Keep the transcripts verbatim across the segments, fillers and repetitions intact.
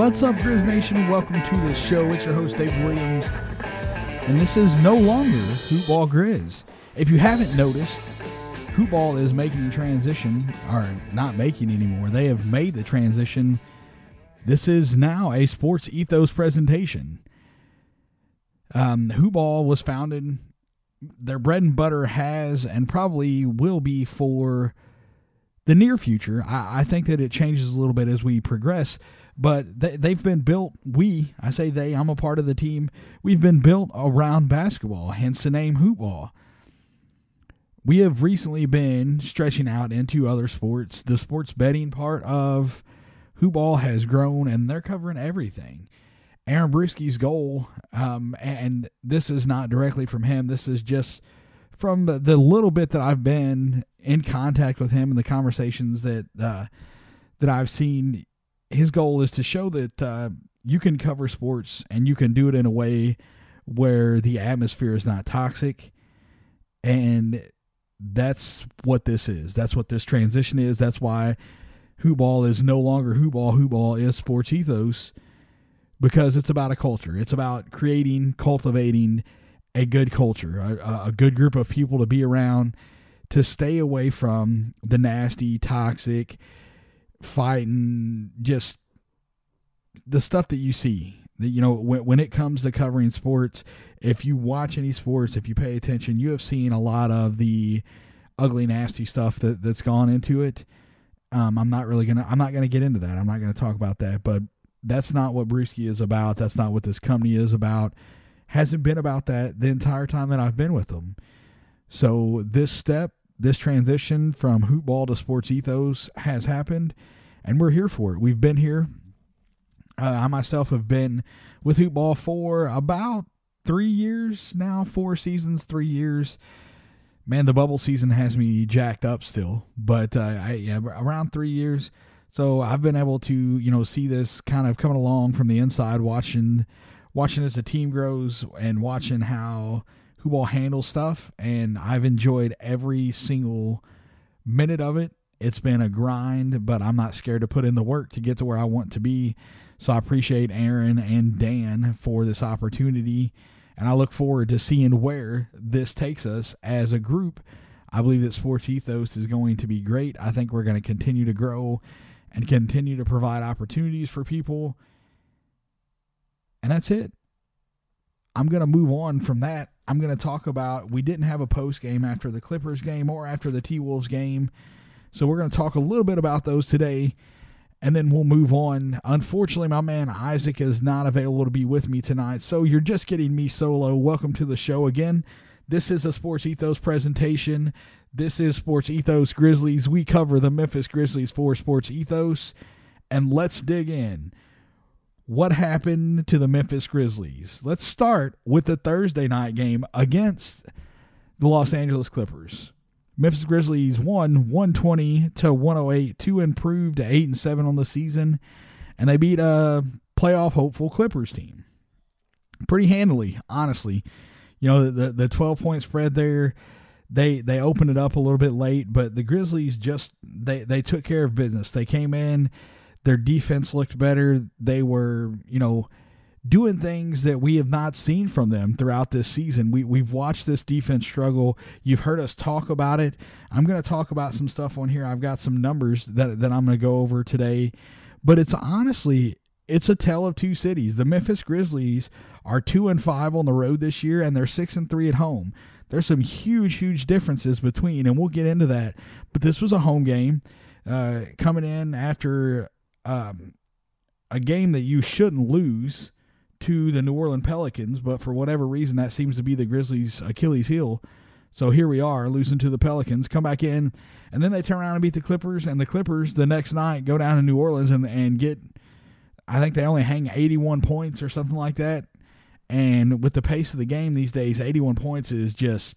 What's up, Grizz Nation? Welcome to the show. It's your host, Dave Williams, and this is no longer Hoopball Grizz. If you haven't noticed, Hoopball is making the transition, or not making anymore. They have made the transition. This is now a Sports Ethos presentation. Um, Hoopball was founded, their bread and butter has and probably will be for the near future. I, I think that it changes a little bit as we progress, but they, they've been built, we, I say they, I'm a part of the team, we've been built around basketball, hence the name Hoopball. We have recently been stretching out into other sports. The sports betting part of Hoopball has grown, and they're covering everything. Aaron Brewski's goal, um, and this is not directly from him, this is just from the, the little bit that I've been in contact with him and the conversations that uh, that I've seen, his goal is to show that uh, you can cover sports and you can do it in a way where the atmosphere is not toxic. And that's what this is. That's what this transition is. That's why Hoopball is no longer Hoopball. Hoopball is Sports Ethos, because it's about a culture. It's about creating, cultivating a good culture, a, a good group of people to be around, to stay away from the nasty, toxic, fighting, just the stuff that you see. That, you know, when, when it comes to covering sports, if you watch any sports, if you pay attention, you have seen a lot of the ugly, nasty stuff that, that's gone into it. Um, I'm not really gonna. I'm not gonna get into that. I'm not gonna talk about that. But that's not what Brewski is about. That's not what this company is about. Hasn't been about that the entire time that I've been with them. So this step, this transition from Hoopball to Sports Ethos has happened, and we're here for it. We've been here. Uh, I myself have been with Hoopball for about three years now, four seasons, three years. Man, the bubble season has me jacked up still, but uh, I, yeah, around three years. So I've been able to, you know, see this kind of coming along from the inside, watching watching as the team grows and watching how Hoopball handles stuff, and I've enjoyed every single minute of it. It's been a grind, but I'm not scared to put in the work to get to where I want to be. So I appreciate Aaron and Dan for this opportunity, and I look forward to seeing where this takes us as a group. I believe that Sports Ethos is going to be great. I think we're going to continue to grow and continue to provide opportunities for people, and that's it. I'm going to move on from that. I'm going to talk about, we didn't have a post game after the Clippers game or after the T-Wolves game. So we're going to talk a little bit about those today, and then we'll move on. Unfortunately, my man Isaac is not available to be with me tonight, so you're just getting me solo. Welcome to the show again. This is a Sports Ethos presentation. This is Sports Ethos Grizzlies. We cover the Memphis Grizzlies for Sports Ethos, and let's dig in. What happened to the Memphis Grizzlies? Let's start with the Thursday night game against the Los Angeles Clippers. Memphis Grizzlies won one twenty to one oh eight to improve to eight and seven on the season, and they beat a playoff hopeful Clippers team pretty handily, honestly. You know, the the twelve-point spread there, they they opened it up a little bit late, but the Grizzlies just, they, they took care of business. They came in. Their defense looked better. They were, you know, doing things that we have not seen from them throughout this season. We, we've watched this defense struggle. You've heard us talk about it. I'm going to talk about some stuff on here. I've got some numbers that, that I'm going to go over today. But it's honestly, it's a tale of two cities. The Memphis Grizzlies are two and five on the road this year, and they're six and three at home. There's some huge, huge differences between, and we'll get into that. But this was a home game uh, coming in after – Um, a game that you shouldn't lose to the New Orleans Pelicans, but for whatever reason, that seems to be the Grizzlies' Achilles heel. So here we are, losing to the Pelicans, come back in, and then they turn around and beat the Clippers, and the Clippers the next night go down to New Orleans and, and get, I think they only hang eighty-one points or something like that. And with the pace of the game these days, eighty-one points is just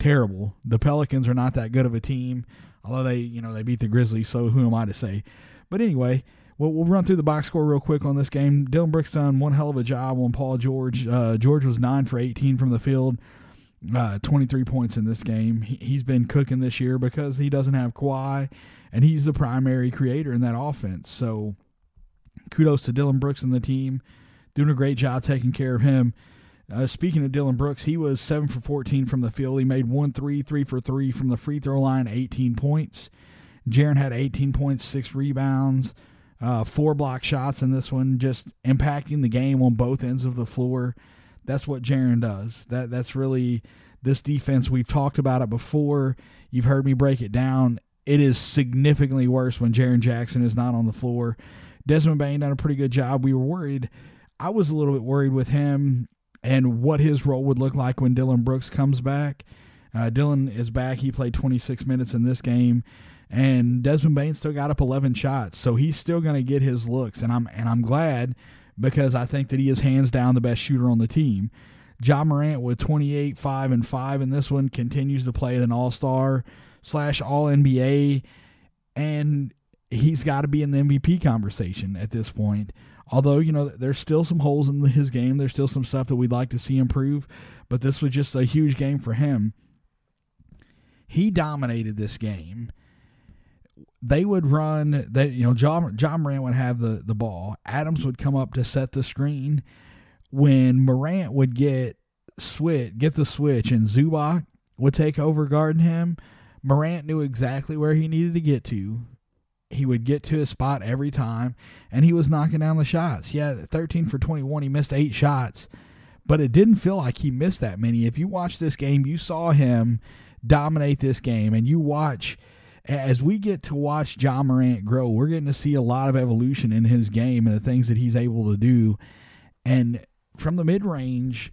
terrible. The Pelicans are not that good of a team, although they, you know, they beat the Grizzlies, so who am I to say? But anyway, We'll, we'll run through the box score real quick on this game. Dillon Brooks done one hell of a job on Paul George. Uh, George was nine for eighteen from the field, uh, twenty-three points in this game. He, he's been cooking this year because he doesn't have Kawhi, and he's the primary creator in that offense. So Kudos to Dillon Brooks and the team. Doing a great job taking care of him. Uh, speaking of Dillon Brooks, he was seven for fourteen from the field. He made one three, three for three from the free throw line, eighteen points. Jaren had eighteen points, six rebounds, uh, four block shots in this one, just impacting the game on both ends of the floor. That's what Jaren does. That That's really this defense. We've talked about it before. You've heard me break it down. It is significantly worse when Jaren Jackson is not on the floor. Desmond Bain done a pretty good job. We were worried. I was a little bit worried with him and what his role would look like when Dillon Brooks comes back. Uh, Dillon is back. He played twenty-six minutes in this game, and Desmond Bain still got up eleven shots, so he's still going to get his looks, and I'm and I'm glad, because I think that he is hands down the best shooter on the team. Ja Morant with twenty-eight, five, and five in this one continues to play at an all-star slash all-N B A, and he's got to be in the M V P conversation at this point. Although, you know, there's still some holes in his game. There's still some stuff that we'd like to see improve, but this was just a huge game for him. He dominated this game. They would run, they, you know, John, John Morant would have the, the ball. Adams would come up to set the screen. When Morant would get switch, get the switch, and Zubac would take over guarding him, Morant knew exactly where he needed to get to. He would get to his spot every time, and he was knocking down the shots. Yeah, thirteen for twenty-one, he missed eight shots, but it didn't feel like he missed that many. If you watch this game, you saw him dominate this game, and you watch, as we get to watch Ja Morant grow, we're getting to see a lot of evolution in his game and the things that he's able to do. And from the mid-range,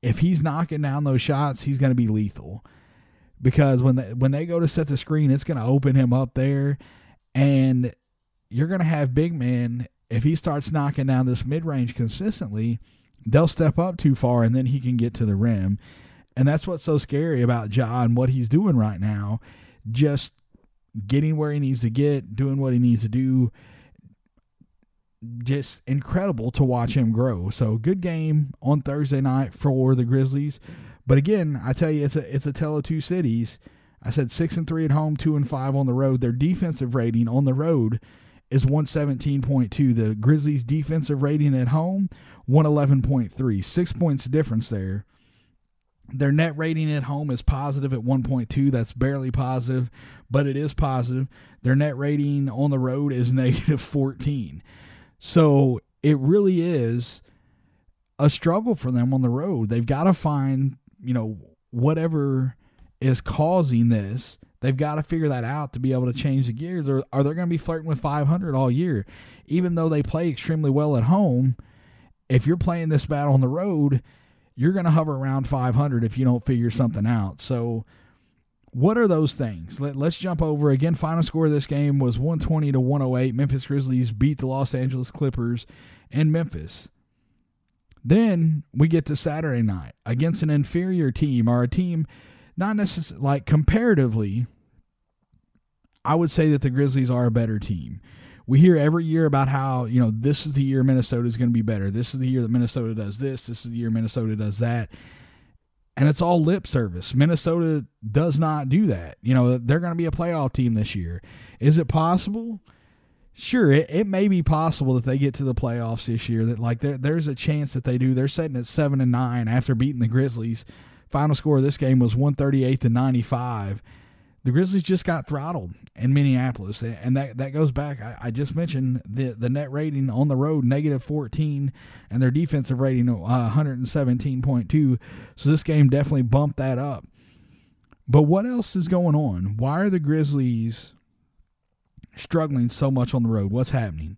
if he's knocking down those shots, he's going to be lethal. Because when they, when they go to set the screen, it's going to open him up there. And you're going to have big men, if he starts knocking down this mid-range consistently, they'll step up too far, and then he can get to the rim. And that's what's so scary about Ja and what he's doing right now, just getting where he needs to get, doing what he needs to do. Just incredible to watch him grow. So good game on Thursday night for the Grizzlies. But again, I tell you, it's a it's a tale of two cities. I said six and three at home, two and five on the road. Their defensive rating on the road is one seventeen point two. The Grizzlies' defensive rating at home, one eleven point three. Six points difference there. Their net rating at home is positive at one point two. That's barely positive, but it is positive. Their net rating on the road is negative fourteen. So it really is a struggle for them on the road. They've got to find, you know, whatever is causing this, they've got to figure that out to be able to change the gears. Or are they going to be flirting with five hundred all year? Even though they play extremely well at home, if you're playing this battle on the road, you're going to hover around five hundred if you don't figure something out. So what are those things? Let, let's jump over. Again, final score of this game was one twenty to one oh eight. Memphis Grizzlies beat the Los Angeles Clippers in Memphis. Then we get to Saturday night against an inferior team, or a team not necessarily, like comparatively, I would say that the Grizzlies are a better team. We hear every year about how, you know, this is the year Minnesota is going to be better. This is the year that Minnesota does this. This is the year Minnesota does that. And it's all lip service. Minnesota does not do that. You know, they're going to be a playoff team this year. Is it possible? Sure, it, it may be possible that they get to the playoffs this year. That like there, there's a chance that they do. They're sitting at seven and nine after beating the Grizzlies. Final score of this game was one thirty eight to ninety five. The Grizzlies just got throttled in Minneapolis, and that, that goes back. I, I just mentioned the the net rating on the road negative fourteen, and their defensive rating one hundred and seventeen point two. So this game definitely bumped that up. But what else is going on? Why are the Grizzlies struggling so much on the road? What's happening?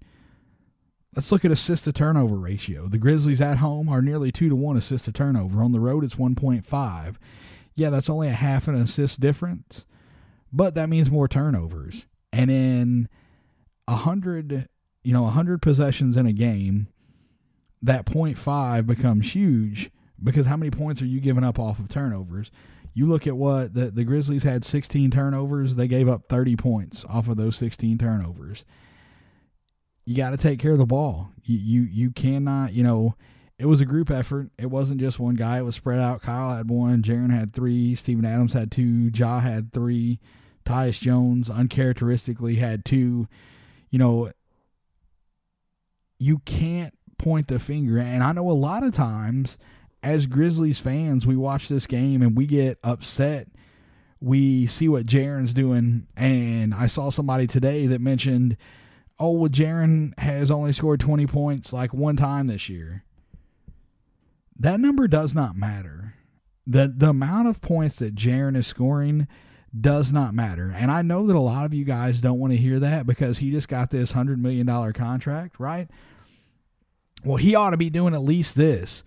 Let's look at assist to turnover ratio. The Grizzlies at home are nearly two to one assist to turnover. On the road, it's one point five. Yeah, that's only a half an assist difference, but that means more turnovers. And in a hundred, you know, a hundred possessions in a game, that point five becomes huge, because how many points are you giving up off of turnovers? You look at what the, the Grizzlies had sixteen turnovers. They gave up thirty points off of those sixteen turnovers. You got to take care of the ball. You, you, you cannot, you know, it was a group effort. It wasn't just one guy. It was spread out. Kyle had one. Jaren had three. Steven Adams had two. Ja had three. Tyus Jones uncharacteristically had two. You know, you can't point the finger. And I know a lot of times as Grizzlies fans, we watch this game and we get upset. We see what Jaren's doing. And I saw somebody today that mentioned, oh, well, Jaren has only scored twenty points like one time this year. That number does not matter. The, the amount of points that Jaren is scoring does not matter. And I know that a lot of you guys don't want to hear that because he just got this one hundred million dollars contract, right? Well, he ought to be doing at least this.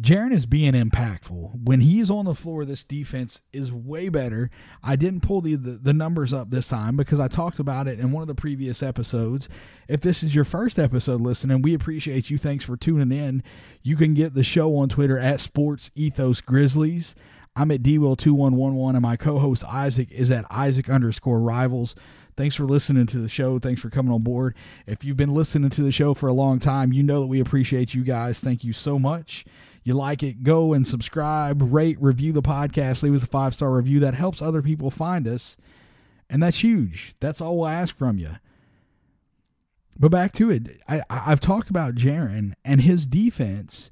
Jaren is being impactful. When he's on the floor, this defense is way better. I didn't pull the, the, the numbers up this time because I talked about it in one of the previous episodes. If this is your first episode listening, we appreciate you. Thanks for tuning in. You can get the show on Twitter at SportsEthosGrizzlies. I'm at D Will two one one one, and my co-host Isaac is at Isaac underscore rivals. Thanks for listening to the show. Thanks for coming on board. If you've been listening to the show for a long time, you know that we appreciate you guys. Thank you so much. You like it, go and subscribe, rate, review the podcast, leave us a five-star review. That helps other people find us, and that's huge. That's all we'll ask from you. But back to it. I, I've talked about Jaren and his defense,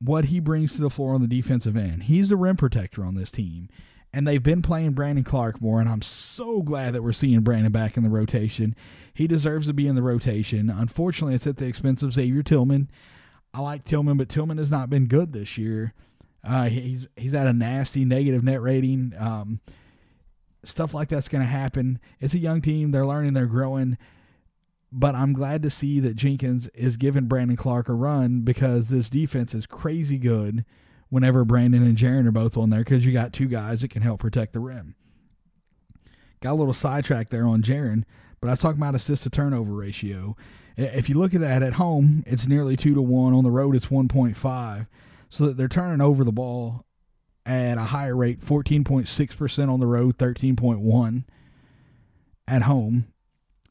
what he brings to the floor on the defensive end. He's the rim protector on this team. And they've been playing Brandon Clark more, and I'm so glad that we're seeing Brandon back in the rotation. He deserves to be in the rotation. Unfortunately, it's at the expense of Xavier Tillman. I like Tillman, but Tillman has not been good this year. Uh, he's he's at a nasty negative net rating. Um, stuff like that's going to happen. It's a young team. They're learning. They're growing. But I'm glad to see that Jenkins is giving Brandon Clark a run because this defense is crazy good whenever Brandon and Jaren are both on there because you got two guys that can help protect the rim. Got a little sidetrack there on Jaren, but I was talking about assist-to-turnover ratio. If you look at that at home, it's nearly two to one. On the road, it's one point five. So that they're turning over the ball at a higher rate, fourteen point six percent on the road, thirteen point one percent at home.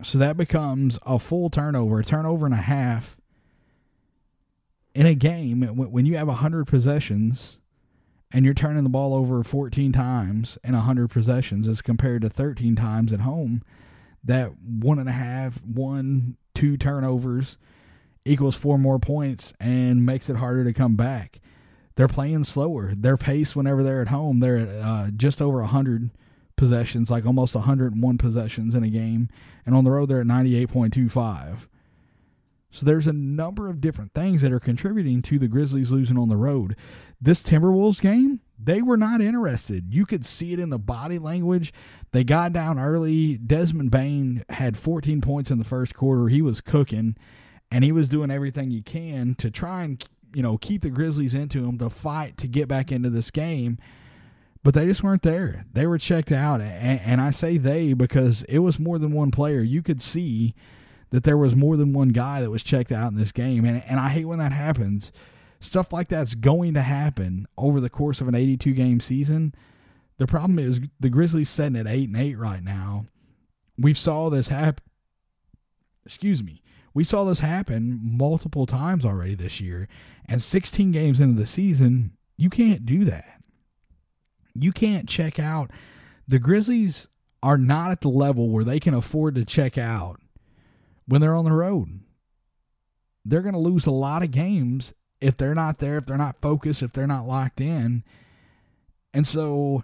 So that becomes a full turnover, a turnover and a half in a game. When you have one hundred possessions and you're turning the ball over fourteen times in one hundred possessions as compared to thirteen times at home, that one and a half, one, two turnovers equals four more points and makes it harder to come back. They're playing slower. Their pace whenever they're at home, they're at uh, just over one hundred possessions, like almost one hundred one possessions in a game. And on the road, they're at ninety-eight point two five. So there's a number of different things that are contributing to the Grizzlies losing on the road. This Timberwolves game, they were not interested. You could see it in the body language. They got down early. Desmond Bain had fourteen points in the first quarter. He was cooking, and he was doing everything he can to try and, you know, keep the Grizzlies into him to fight to get back into this game. But they just weren't there. They were checked out, and, and I say they because it was more than one player. You could see that there was more than one guy that was checked out in this game. And, and I hate when that happens. Stuff like that's going to happen over the course of an eighty-two game season. The problem is the Grizzlies sitting at eight and eight right now. We saw this happen. Excuse me. We saw this happen multiple times already this year. And sixteen games into the season, you can't do that. You can't check out. The Grizzlies are not at the level where they can afford to check out when they're on the road. They're going to lose a lot of games if they're not there, if they're not focused, if they're not locked in. And so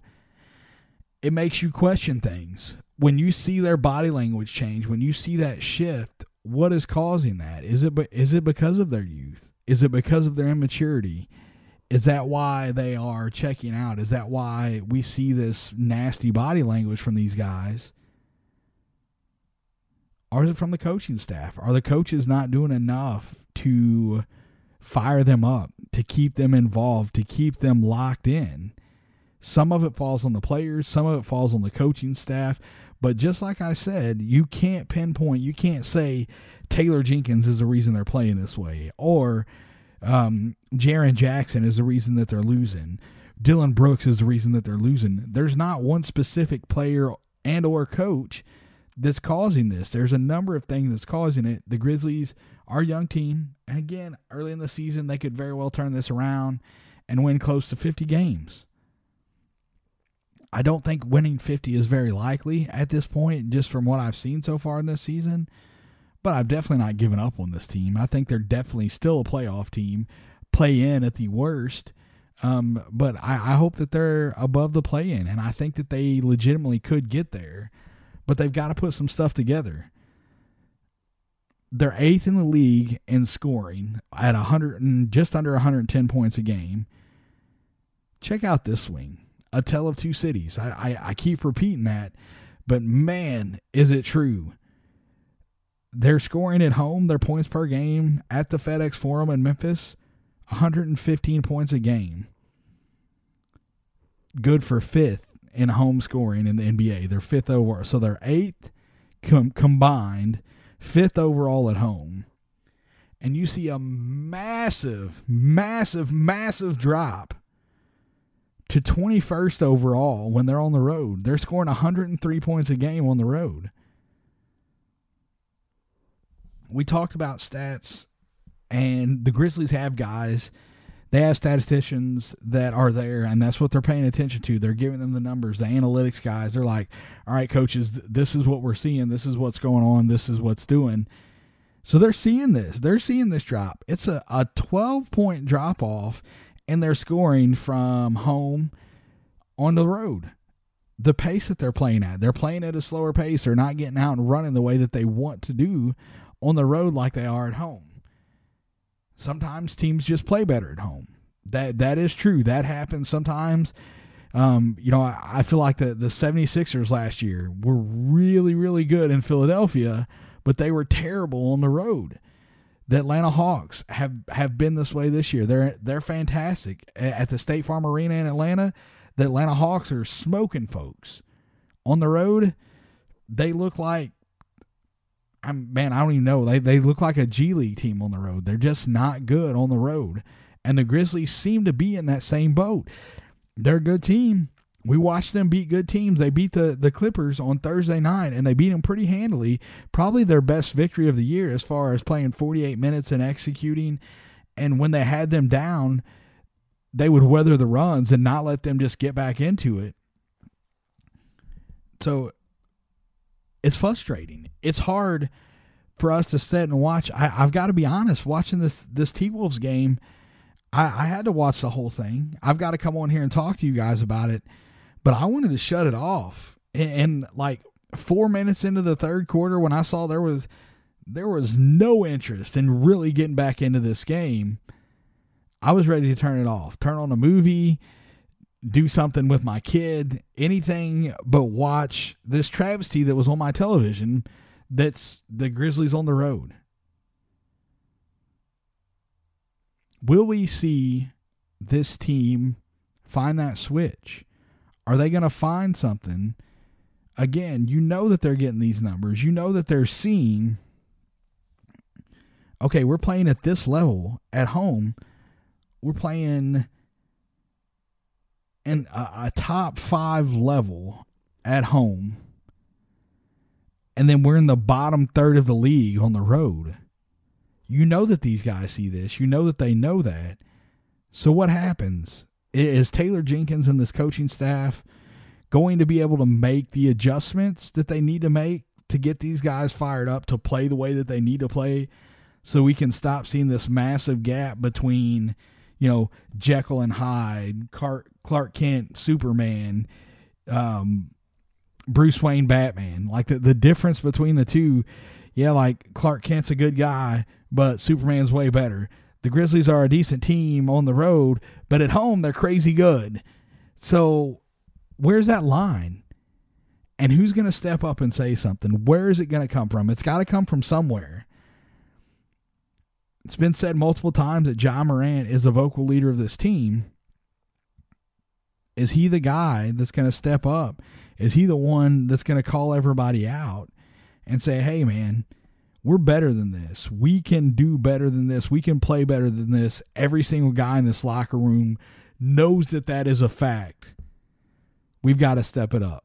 it makes you question things. When you see their body language change, when you see that shift, what is causing that? Is it, is it because of their youth? Is it because of their immaturity? Is that why they are checking out? Is that why we see this nasty body language from these guys? Or is it from the coaching staff? Are the coaches not doing enough to fire them up, to keep them involved, to keep them locked in? Some of it falls on the players. Some of it falls on the coaching staff. But just like I said, you can't pinpoint, you can't say Taylor Jenkins is the reason they're playing this way, or um, Jaren Jackson is the reason that they're losing. Dillon Brooks is the reason that they're losing. There's not one specific player and or coach that's causing this. There's a number of things that's causing it. The Grizzlies are a young team. And again, early in the season, they could very well turn this around and win close to fifty games. I don't think winning fifty is very likely at this point, just from what I've seen so far in this season. but I've definitely not given up on this team. I think they're definitely still a playoff team, play in at the worst. Um, but I, I hope that they're above the play in, and I think that they legitimately could get there, but they've got to put some stuff together. They're eighth in the league in scoring at one hundred, just under one hundred ten points a game. Check out this swing, a tale of two cities. I, I, I keep repeating that, but man, is it true. They're scoring at home, their points per game at the FedEx Forum in Memphis, one hundred fifteen points a game. Good for fifth in home scoring in the N B A. They're fifth overall. So they're eighth com- combined, fifth overall at home. And you see a massive, massive, massive drop to twenty-first overall when they're on the road. They're scoring one hundred three points a game on the road. We talked about stats, and the Grizzlies have guys. They have statisticians that are there, and that's what they're paying attention to. They're giving them the numbers, the analytics guys. They're like, all right, coaches, this is what we're seeing. This is what's going on. This is what's doing. So they're seeing this. They're seeing this drop. It's a twelve-point drop-off, and they're scoring from home on the road. The pace that they're playing at, they're playing at a slower pace. They're not getting out and running the way that they want to do on the road like they are at home. Sometimes teams just play better at home. That that is true. That happens sometimes. Um, you know, I, I feel like the, the seventy-sixers last year were really, really good in Philadelphia, but they were terrible on the road. The Atlanta Hawks have, have been this way this year. They're they're fantastic. At the State Farm Arena in Atlanta, the Atlanta Hawks are smoking folks. On the road, they look like I'm, man, I don't even know. They they look like a G League team on the road. They're just not good on the road. And the Grizzlies seem to be in that same boat. They're a good team. We watched them beat good teams. They beat the, the Clippers on Thursday night, and they beat them pretty handily. Probably their best victory of the year as far as playing forty-eight minutes and executing. And when they had them down, they would weather the runs and not let them just get back into it. So it's frustrating. It's hard for us to sit and watch. I, I've got to be honest, watching this this T-Wolves game, I, I had to watch the whole thing. I've got to come on here and talk to you guys about it, but I wanted to shut it off. And, and like four minutes into the third quarter when I saw there was there was no interest in really getting back into this game, I was ready to turn it off, turn on a movie, do something with my kid, anything but watch this travesty that was on my television. That's the Grizzlies on the road. Will we see this team find that switch? Are they going to find something? Again, you know that they're getting these numbers. You know that they're seeing, okay, we're playing at this level at home. We're playing in a, a top five level at home, and then we're in the bottom third of the league on the road. You know that these guys see this. You know that they know that. So what happens? Is Taylor Jenkins and this coaching staff going to be able to make the adjustments that they need to make to get these guys fired up to play the way that they need to play so we can stop seeing this massive gap between, you know, Jekyll and Hyde, Clark, Clark Kent, Superman, um, Bruce Wayne, Batman, like the, the difference between the two. Yeah. Like Clark Kent's a good guy, but Superman's way better. The Grizzlies are a decent team on the road, but at home they're crazy good. So where's that line, and who's going to step up and say something? Where is it going to come from? It's got to come from somewhere. It's been said multiple times that Ja Morant is the vocal leader of this team. Is he the guy that's going to step up? Is he the one that's going to call everybody out and say, hey, man, we're better than this. We can do better than this. We can play better than this. Every single guy in this locker room knows that that is a fact. We've got to step it up.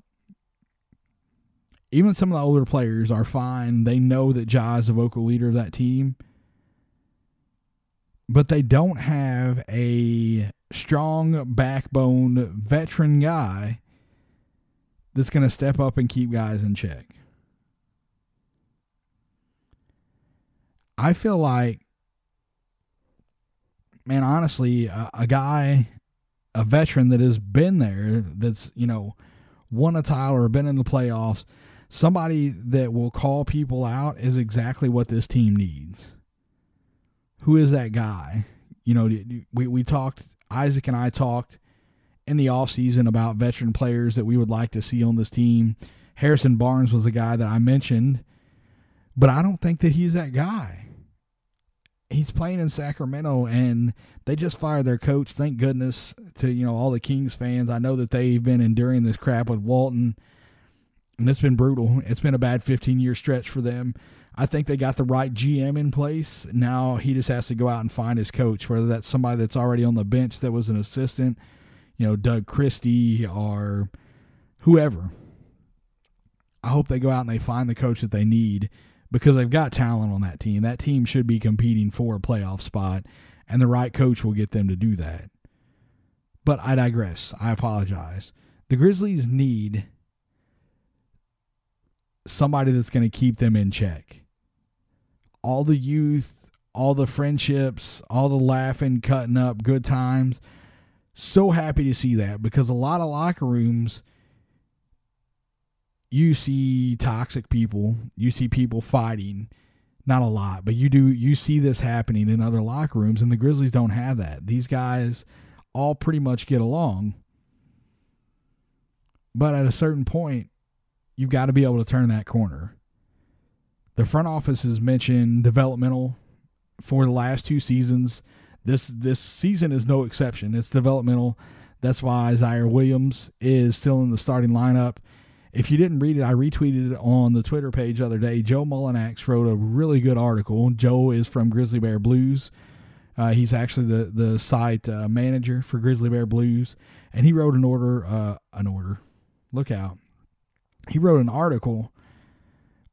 Even some of the older players are fine. They know that Ja is the vocal leader of that team. But they don't have a strong backbone veteran guy that's going to step up and keep guys in check. I feel like, man, honestly, a, a guy, a veteran that has been there, that's, you know, won a title or been in the playoffs, somebody that will call people out is exactly what this team needs. Who is that guy? You know, we, we talked, Isaac and I talked in the offseason about veteran players that we would like to see on this team. Harrison Barnes was a guy that I mentioned, but I don't think that he's that guy. He's playing in Sacramento, and they just fired their coach, thank goodness, to, you know, all the Kings fans. I know that they've been enduring this crap with Walton, and it's been brutal. It's been a bad fifteen-year stretch for them. I think they got the right G M in place. Now he just has to go out and find his coach, whether that's somebody that's already on the bench that was an assistant, you know, Doug Christie or whoever. I hope they go out and they find the coach that they need, because they've got talent on that team. That team should be competing for a playoff spot, and the right coach will get them to do that. But I digress. I apologize. The Grizzlies need somebody that's going to keep them in check. All the youth, all the friendships, all the laughing, cutting up, good times. So happy to see that, because a lot of locker rooms, you see toxic people, you see people fighting, not a lot, but you do, you see this happening in other locker rooms, and the Grizzlies don't have that. These guys all pretty much get along, but at a certain point, you've got to be able to turn that corner. The front office has mentioned developmental for the last two seasons. This, this season is no exception. It's developmental. That's why Ziaire Williams is still in the starting lineup. If you didn't read it, I retweeted it on the Twitter page the other day. Joe Mullinax wrote a really good article. Joe is from Grizzly Bear Blues. Uh, he's actually the the site uh, manager for Grizzly Bear Blues, and he wrote an order, uh, an order. Look out! He wrote an article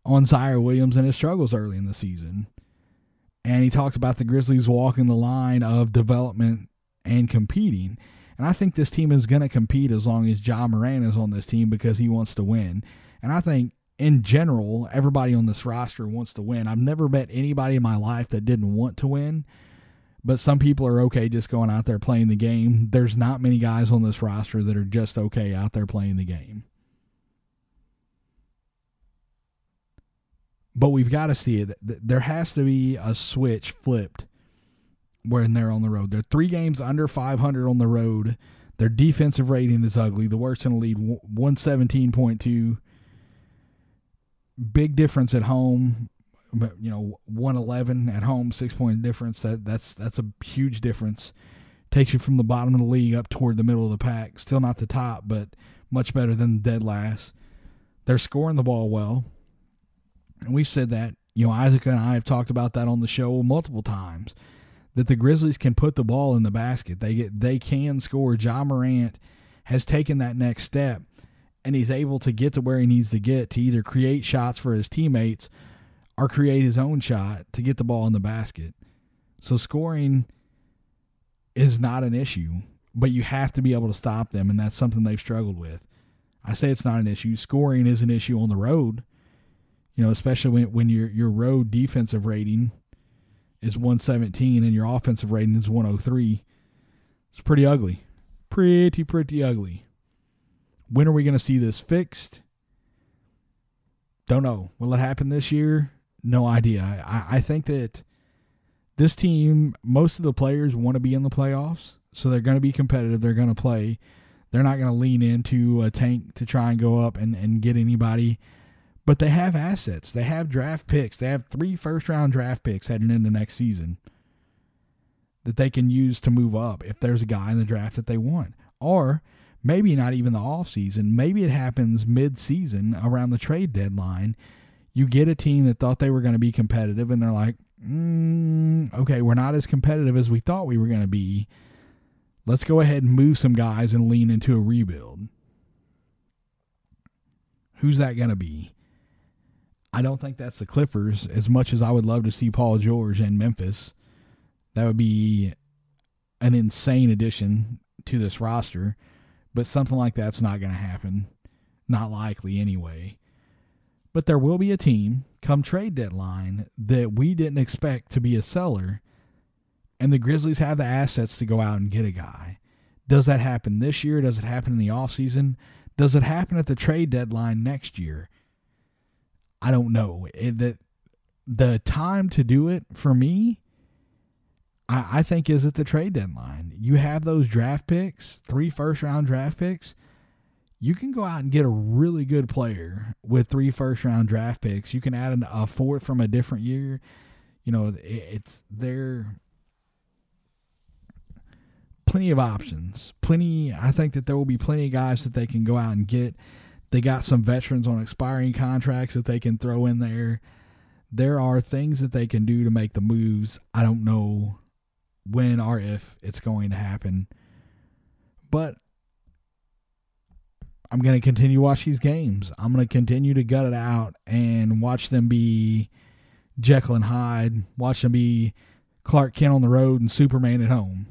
on Ziaire Williams and his struggles early in the season, and he talked about the Grizzlies walking the line of development and competing. And I think this team is going to compete as long as Ja Morant is on this team, because he wants to win. And I think, in general, everybody on this roster wants to win. I've never met anybody in my life that didn't want to win, but some people are okay just going out there playing the game. There's not many guys on this roster that are just okay out there playing the game. But we've got to see it. There has to be a switch flipped when they're on the road. They're three games under five hundred on the road. Their defensive rating is ugly. The worst in the league, one seventeen point two. Big difference at home, but, you know, one eleven at home, six-point difference. That that's that's a huge difference. Takes you from the bottom of the league up toward the middle of the pack. Still not the top, but much better than dead last. They're scoring the ball well, and we've said that. You know, Isaac and I have talked about that on the show multiple times, that the Grizzlies can put the ball in the basket. They get, they can score. Ja Morant has taken that next step, and he's able to get to where he needs to get to either create shots for his teammates or create his own shot to get the ball in the basket. So scoring is not an issue, but you have to be able to stop them, and that's something they've struggled with. I say it's not an issue. Scoring is an issue on the road, you know, especially when, when your your road defensive rating is one seventeen and your offensive rating is one oh three. It's pretty ugly. Pretty, pretty ugly. When are we going to see this fixed? Don't know. Will it happen this year? No idea. I, I think that this team, most of the players want to be in the playoffs, so they're going to be competitive. They're going to play. They're not going to lean into a tank to try and go up and, and get anybody. But they have assets. They have draft picks. They have three first-round draft picks heading into next season that they can use to move up if there's a guy in the draft that they want. Or maybe not even the offseason. Maybe it happens mid-season around the trade deadline. You get a team that thought they were going to be competitive, and they're like, mm, okay, we're not as competitive as we thought we were going to be. Let's go ahead and move some guys and lean into a rebuild. Who's that going to be? I don't think that's the Clippers, as much as I would love to see Paul George in Memphis. That would be an insane addition to this roster, but something like that's not going to happen. Not likely anyway. But there will be a team come trade deadline that we didn't expect to be a seller, and the Grizzlies have the assets to go out and get a guy. Does that happen this year? Does it happen in the offseason? Does it happen at the trade deadline next year? I don't know. It, the, the time to do it for me, I, I think, is at the trade deadline. You have those draft picks, three first-round draft picks. You can go out and get a really good player with three first-round draft picks. You can add an, a fourth from a different year. You know, it, it's there. Plenty of options. Plenty. I think that there will be plenty of guys that they can go out and get. They got some veterans on expiring contracts that they can throw in there. There are things that they can do to make the moves. I don't know when or if it's going to happen, but I'm going to continue to watch these games. I'm going to continue to gut it out and watch them be Jekyll and Hyde, watch them be Clark Kent on the road and Superman at home.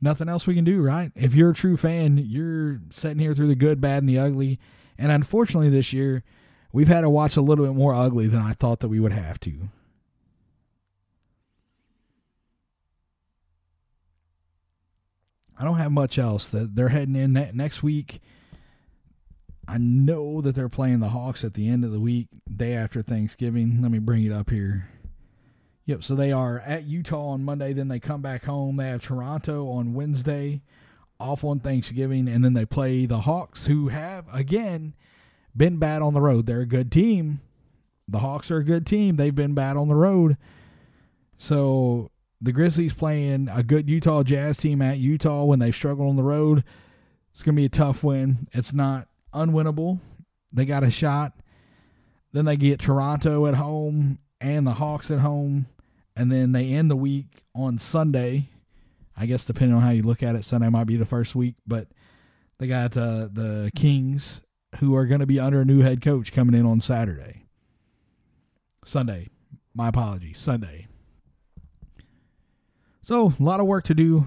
Nothing else we can do, right? If you're a true fan, you're sitting here through the good, bad, and the ugly. And unfortunately this year, we've had to watch a little bit more ugly than I thought that we would have to. I don't have much else. That they're heading in next week. I know that they're playing the Hawks at the end of the week, day after Thanksgiving. Let me bring it up here. Yep, so they are at Utah on Monday. Then they come back home. They have Toronto on Wednesday, off on Thanksgiving. And then they play the Hawks, who have, again, been bad on the road. They're a good team. The Hawks are a good team. They've been bad on the road. So the Grizzlies playing a good Utah Jazz team at Utah when they struggle on the road. It's going to be a tough win. It's not unwinnable. They got a shot. Then they get Toronto at home and the Hawks at home. And then they end the week on Sunday. I guess depending on how you look at it, Sunday might be the first week. But they got uh, the Kings, who are going to be under a new head coach coming in on Saturday. Sunday. My apologies. Sunday. So, a lot of work to do.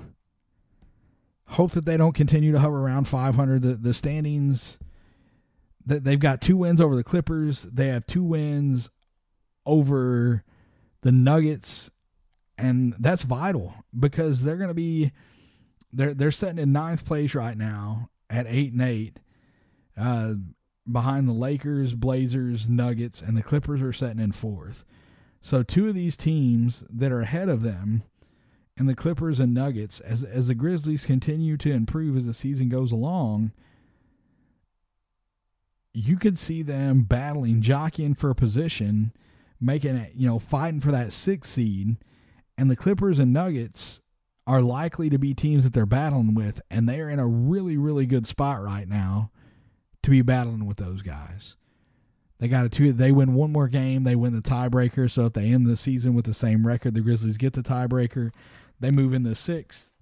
Hope that they don't continue to hover around five hundred. The, the standings, that they've got two wins over the Clippers. They have two wins over the Nuggets. And that's vital because they're going to be, they're, they're sitting in ninth place right now at eight and eight. Uh, behind the Lakers, Blazers, Nuggets, and the Clippers are sitting in fourth. So, two of these teams that are ahead of them, and the Clippers and Nuggets, as as the Grizzlies continue to improve as the season goes along, you could see them battling, jockeying for a position, making it, you know, fighting for that sixth seed. And the Clippers and Nuggets are likely to be teams that they're battling with, and they are in a really, really good spot right now to be battling with those guys. They got a two. They win one more game, they win the tiebreaker. So if they end the season with the same record, the Grizzlies get the tiebreaker. They move in the sixth,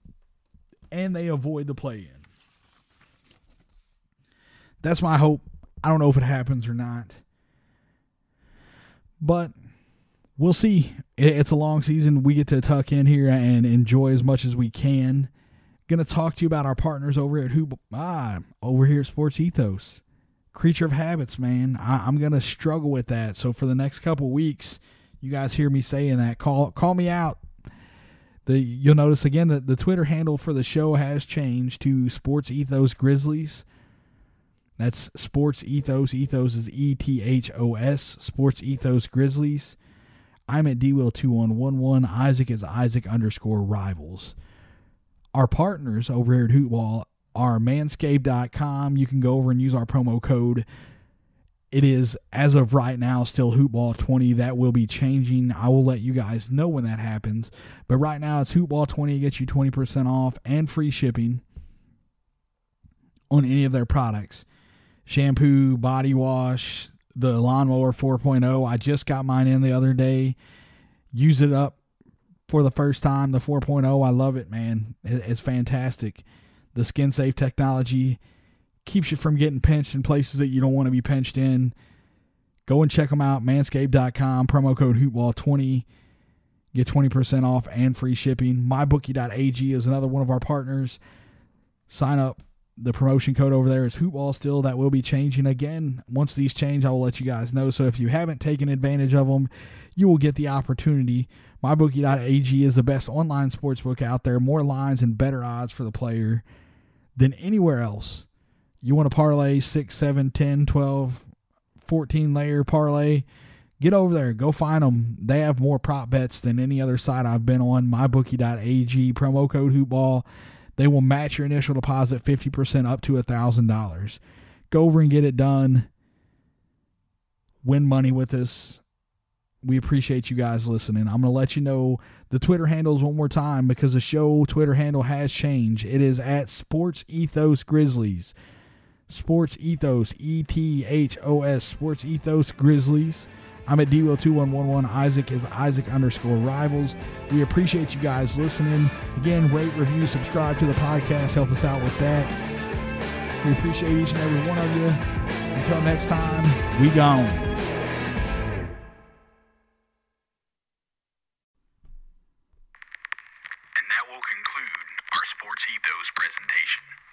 and they avoid the play-in. That's my hope. I don't know if it happens or not, but we'll see. It's a long season. We get to tuck in here and enjoy as much as we can. Going to talk to you about our partners over at Hoop, ah, over here at Sports Ethos. Creature of habits, man. I, I'm going to struggle with that. So for the next couple weeks, you guys hear me saying that. Call call me out. The You'll notice, again, that the Twitter handle for the show has changed to SportsEthosGrizzlies. That's Sports Ethos. Ethos is E T H O S, SportsEthosGrizzlies. I'm at D Will two one one one. Isaac is Isaac underscore rivals. Our partners over here at Hoopball are manscaped dot com. You can go over and use our promo code. It is, as of right now, still Hoopball twenty. That will be changing. I will let you guys know when that happens. But right now, it's Hoopball twenty. It gets you twenty percent off and free shipping on any of their products. Shampoo, body wash, the lawnmower four point oh. I just got mine in the other day. Use it up for the first time. The four point oh, I love it, man. It's fantastic. The Skin Safe technology keeps you from getting pinched in places that you don't want to be pinched in. Go and check them out, manscaped dot com, promo code Hoopball twenty. Get twenty percent off and free shipping. my bookie dot a g is another one of our partners. Sign up The promotion code over there is Hoopball still. That will be changing again. Once these change, I will let you guys know. So if you haven't taken advantage of them, you will get the opportunity. my bookie dot a g is the best online sportsbook out there. More lines and better odds for the player than anywhere else. You want to parlay six, seven, ten, twelve, fourteen layer parlay, get over there. Go find them. They have more prop bets than any other site I've been on. my bookie dot a g, promo code Hoopball. They will match your initial deposit fifty percent up to one thousand dollars. Go over and get it done. Win money with us. We appreciate you guys listening. I'm going to let you know the Twitter handles one more time because the show Twitter handle has changed. It is at SportsEthosGrizzlies. Sports Ethos, E T H O S, Sports Ethos Grizzlies. I'm at D Will two one one one. Isaac is Isaac underscore rivals. We appreciate you guys listening. Again, rate, review, subscribe to the podcast. Help us out with that. We appreciate each and every one of you. Until next time, we gone. And that will conclude our Sports Ethos presentation.